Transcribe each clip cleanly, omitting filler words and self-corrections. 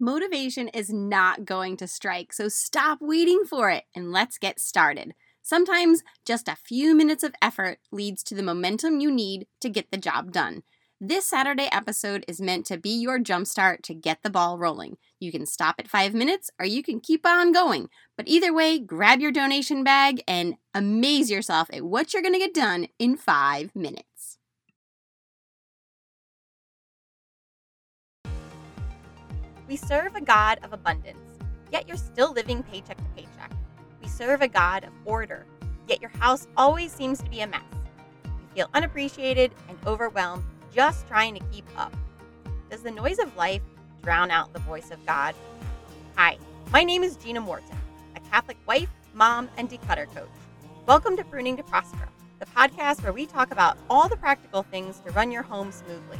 Motivation is not going to strike, so stop waiting for it and let's get started. Sometimes just a few minutes of effort leads to the momentum you need to get the job done. This Saturday episode is meant to be your jumpstart to get the ball rolling. You can stop at 5 minutes or you can keep on going. But either way, grab your donation bag and amaze yourself at what you're going to get done in 5 minutes. We serve a God of abundance, yet you're still living paycheck to paycheck. We serve a God of order, yet your house always seems to be a mess. You feel unappreciated and overwhelmed just trying to keep up. Does the noise of life drown out the voice of God? Hi, my name is Gina Morton, a Catholic wife, mom, and declutter coach. Welcome to Pruning to Prosper, the podcast where we talk about all the practical things to run your home smoothly.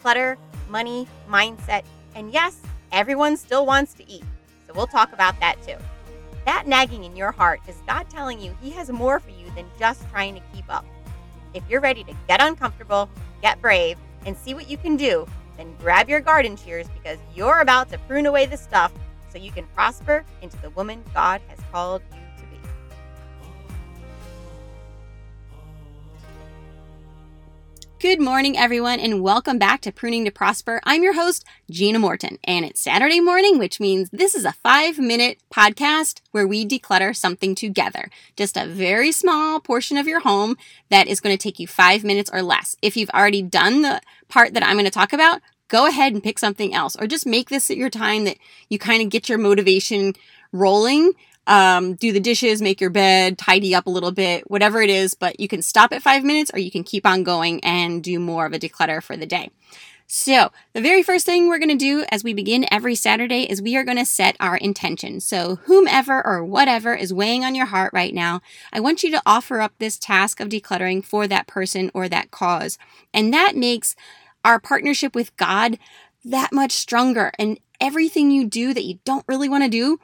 Clutter, money, mindset, and yes, everyone still wants to eat, so we'll talk about that too. That nagging in your heart is God telling you He has more for you than just trying to keep up. If you're ready to get uncomfortable, get brave, and see what you can do, then grab your garden shears because you're about to prune away the stuff so you can prosper into the woman God has called you to be. Good morning, everyone, and welcome back to Pruning to Prosper. I'm your host, Gina Morton, and it's Saturday morning, which means this is a 5-minute podcast where we declutter something together. Just a very small portion of your home that is going to take you 5 minutes or less. If you've already done the part that I'm going to talk about, go ahead and pick something else, or just make this at your time that you kind of get your motivation rolling. Do the dishes, make your bed, tidy up a little bit, whatever it is, but you can stop at 5 minutes or you can keep on going and do more of a declutter for the day. So the very first thing we're going to do as we begin every Saturday is we are going to set our intention. So whomever or whatever is weighing on your heart right now, I want you to offer up this task of decluttering for that person or that cause. And that makes our partnership with God that much stronger. And everything you do that you don't really want to do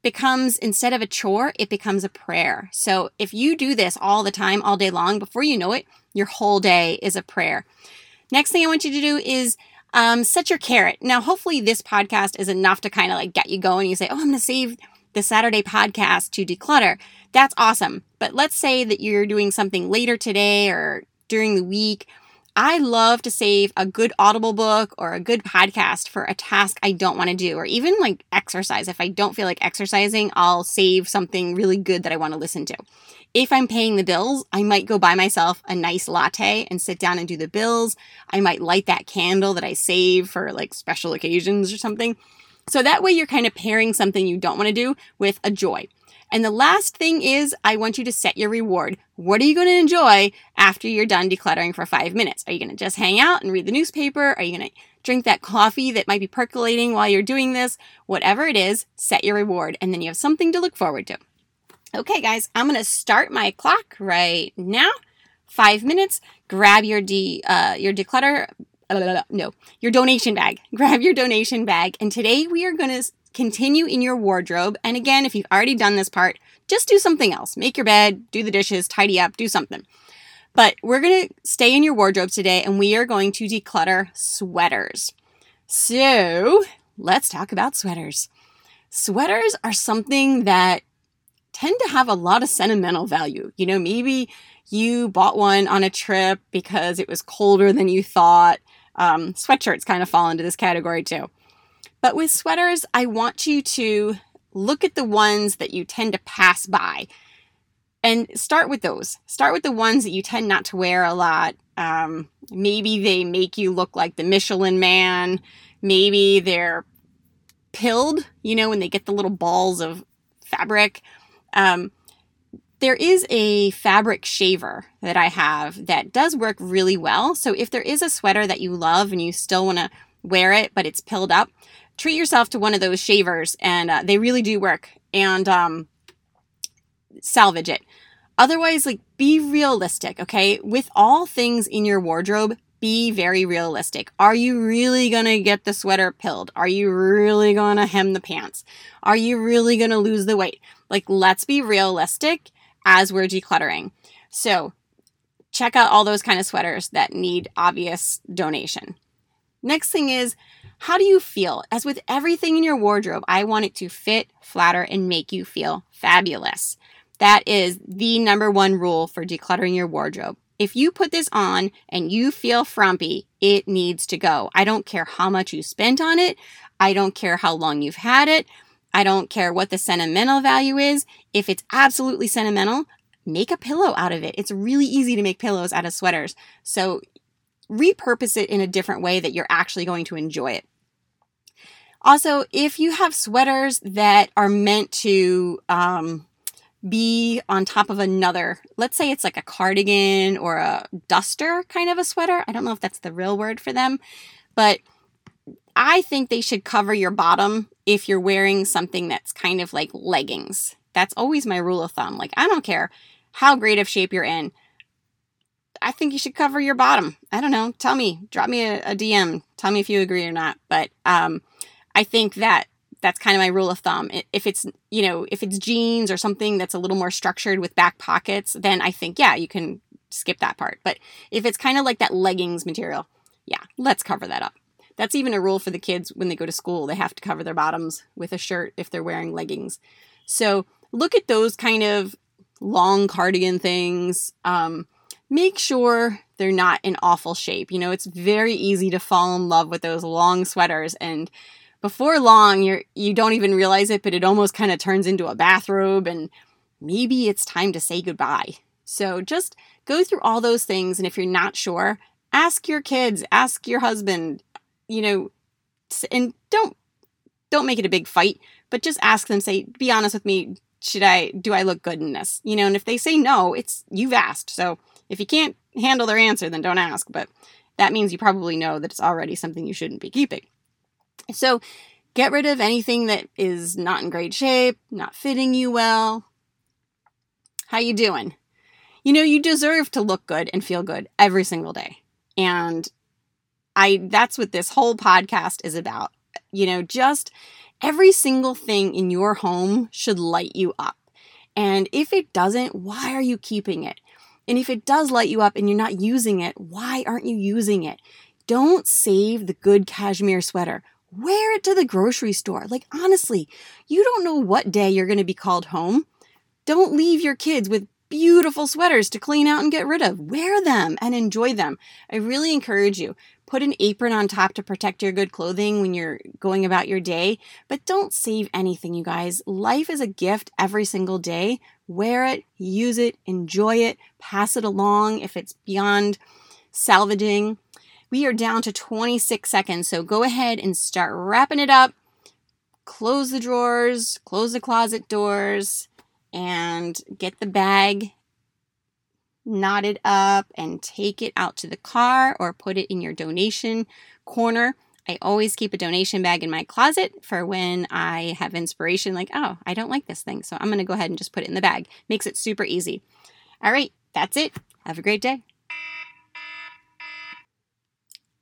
becomes, instead of a chore, it becomes a prayer. So if you do this all the time, all day long, before you know it, your whole day is a prayer. Next thing I want you to do is set your carrot. Now, hopefully this podcast is enough to kind of like get you going. You say, I'm going to save the Saturday podcast to declutter. That's awesome. But let's say that you're doing something later today or during the week. I love to save a good Audible book or a good podcast for a task I don't want to do, or even like exercise. If I don't feel like exercising, I'll save something really good that I want to listen to. If I'm paying the bills, I might go buy myself a nice latte and sit down and do the bills. I might light that candle that I save for like special occasions or something. So that way you're kind of pairing something you don't want to do with a joy. And the last thing is I want you to set your reward. What are you going to enjoy after you're done decluttering for 5 minutes? Are you going to just hang out and read the newspaper? Are you going to drink that coffee that might be percolating while you're doing this? Whatever it is, set your reward, and then you have something to look forward to. Okay, guys, I'm going to start my clock right now. 5 minutes. Grab your donation bag. Grab your donation bag. And today we are going to continue in your wardrobe. And again, if you've already done this part, just do something else. Make your bed, do the dishes, tidy up, do something. But we're going to stay in your wardrobe today and we are going to declutter sweaters. So let's talk about sweaters. Sweaters are something that tend to have a lot of sentimental value. You know, maybe you bought one on a trip because it was colder than you thought. Sweatshirts kind of fall into this category too. But with sweaters, I want you to look at the ones that you tend to pass by and start with those. Start with the ones that you tend not to wear a lot. Maybe they make you look like the Michelin Man. Maybe they're pilled, when they get the little balls of fabric. There is a fabric shaver that I have that does work really well. So if there is a sweater that you love and you still want to wear it, but it's pilled up, treat yourself to one of those shavers, and they really do work, and salvage it. Otherwise, be realistic, okay? With all things in your wardrobe, be very realistic. Are you really going to get the sweater pilled? Are you really going to hem the pants? Are you really going to lose the weight? Let's be realistic as we're decluttering. So check out all those kind of sweaters that need obvious donation. Next thing is How do you feel? As with everything in your wardrobe, I want it to fit, flatter, and make you feel fabulous. That is the number one rule for decluttering your wardrobe. If you put this on and you feel frumpy, it needs to go. I don't care how much you spent on it. I don't care how long you've had it. I don't care what the sentimental value is. If it's absolutely sentimental, make a pillow out of it. It's really easy to make pillows out of sweaters. So repurpose it in a different way that you're actually going to enjoy it. Also, if you have sweaters that are meant to be on top of another, let's say it's like a cardigan or a duster kind of a sweater. I don't know if that's the real word for them, but I think they should cover your bottom if you're wearing something that's kind of like leggings. That's always my rule of thumb. Like, I don't care how great of shape you're in. I think you should cover your bottom. I don't know. Tell me, drop me a DM. Tell me if you agree or not. But I think that that's kind of my rule of thumb. If it's, you know, if it's jeans or something that's a little more structured with back pockets, then I think, yeah, you can skip that part. But if it's kind of like that leggings material, yeah, let's cover that up. That's even a rule for the kids when they go to school. They have to cover their bottoms with a shirt if they're wearing leggings. So look at those kind of long cardigan things. Make sure they're not in awful shape. You know, it's very easy to fall in love with those long sweaters. And before long, you don't even realize it, but it almost kind of turns into a bathrobe. And maybe it's time to say goodbye. So just go through all those things. And if you're not sure, ask your kids, ask your husband, you know, and don't make it a big fight, but just ask them, say, be honest with me. Do I look good in this? You know, and if they say no, it's you've asked. So if you can't handle their answer, then don't ask. But that means you probably know that it's already something you shouldn't be keeping. So get rid of anything that is not in great shape, not fitting you well. How you doing? You know, you deserve to look good and feel good every single day. And that's what this whole podcast is about. You know, just every single thing in your home should light you up. And if it doesn't, why are you keeping it? And if it does light you up and you're not using it, why aren't you using it? Don't save the good cashmere sweater. Wear it to the grocery store. Like, honestly, you don't know what day you're going to be called home. Don't leave your kids with beautiful sweaters to clean out and get rid of. Wear them and enjoy them. I really encourage you. Put an apron on top to protect your good clothing when you're going about your day. But don't save anything, you guys. Life is a gift every single day. Wear it, use it, enjoy it, pass it along if it's beyond salvaging. We are down to 26 seconds, so go ahead and start wrapping it up. Close the drawers, close the closet doors, and get the bag knotted up and take it out to the car or put it in your donation corner. I always keep a donation bag in my closet for when I have inspiration, like, oh, I don't like this thing, so I'm going to go ahead and just put it in the bag. Makes it super easy. All right, that's it. Have a great day.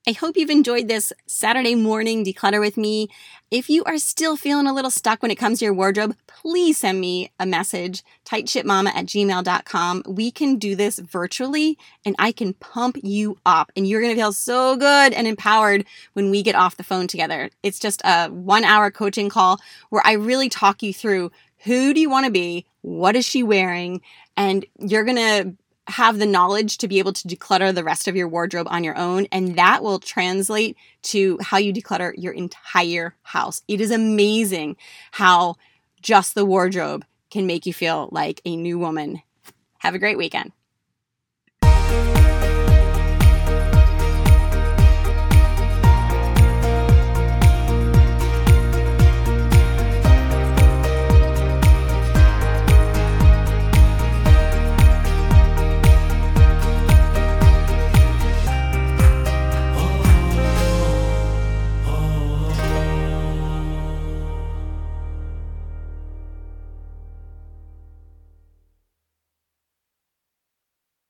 I hope you've enjoyed this Saturday morning declutter with me. If you are still feeling a little stuck when it comes to your wardrobe, please send me a message, tightshipmama@gmail.com. We can do this virtually and I can pump you up and you're going to feel so good and empowered when we get off the phone together. It's just a 1-hour coaching call where I really talk you through who do you want to be, what is she wearing, and you're going to have the knowledge to be able to declutter the rest of your wardrobe on your own. And that will translate to how you declutter your entire house. It is amazing how just the wardrobe can make you feel like a new woman. Have a great weekend.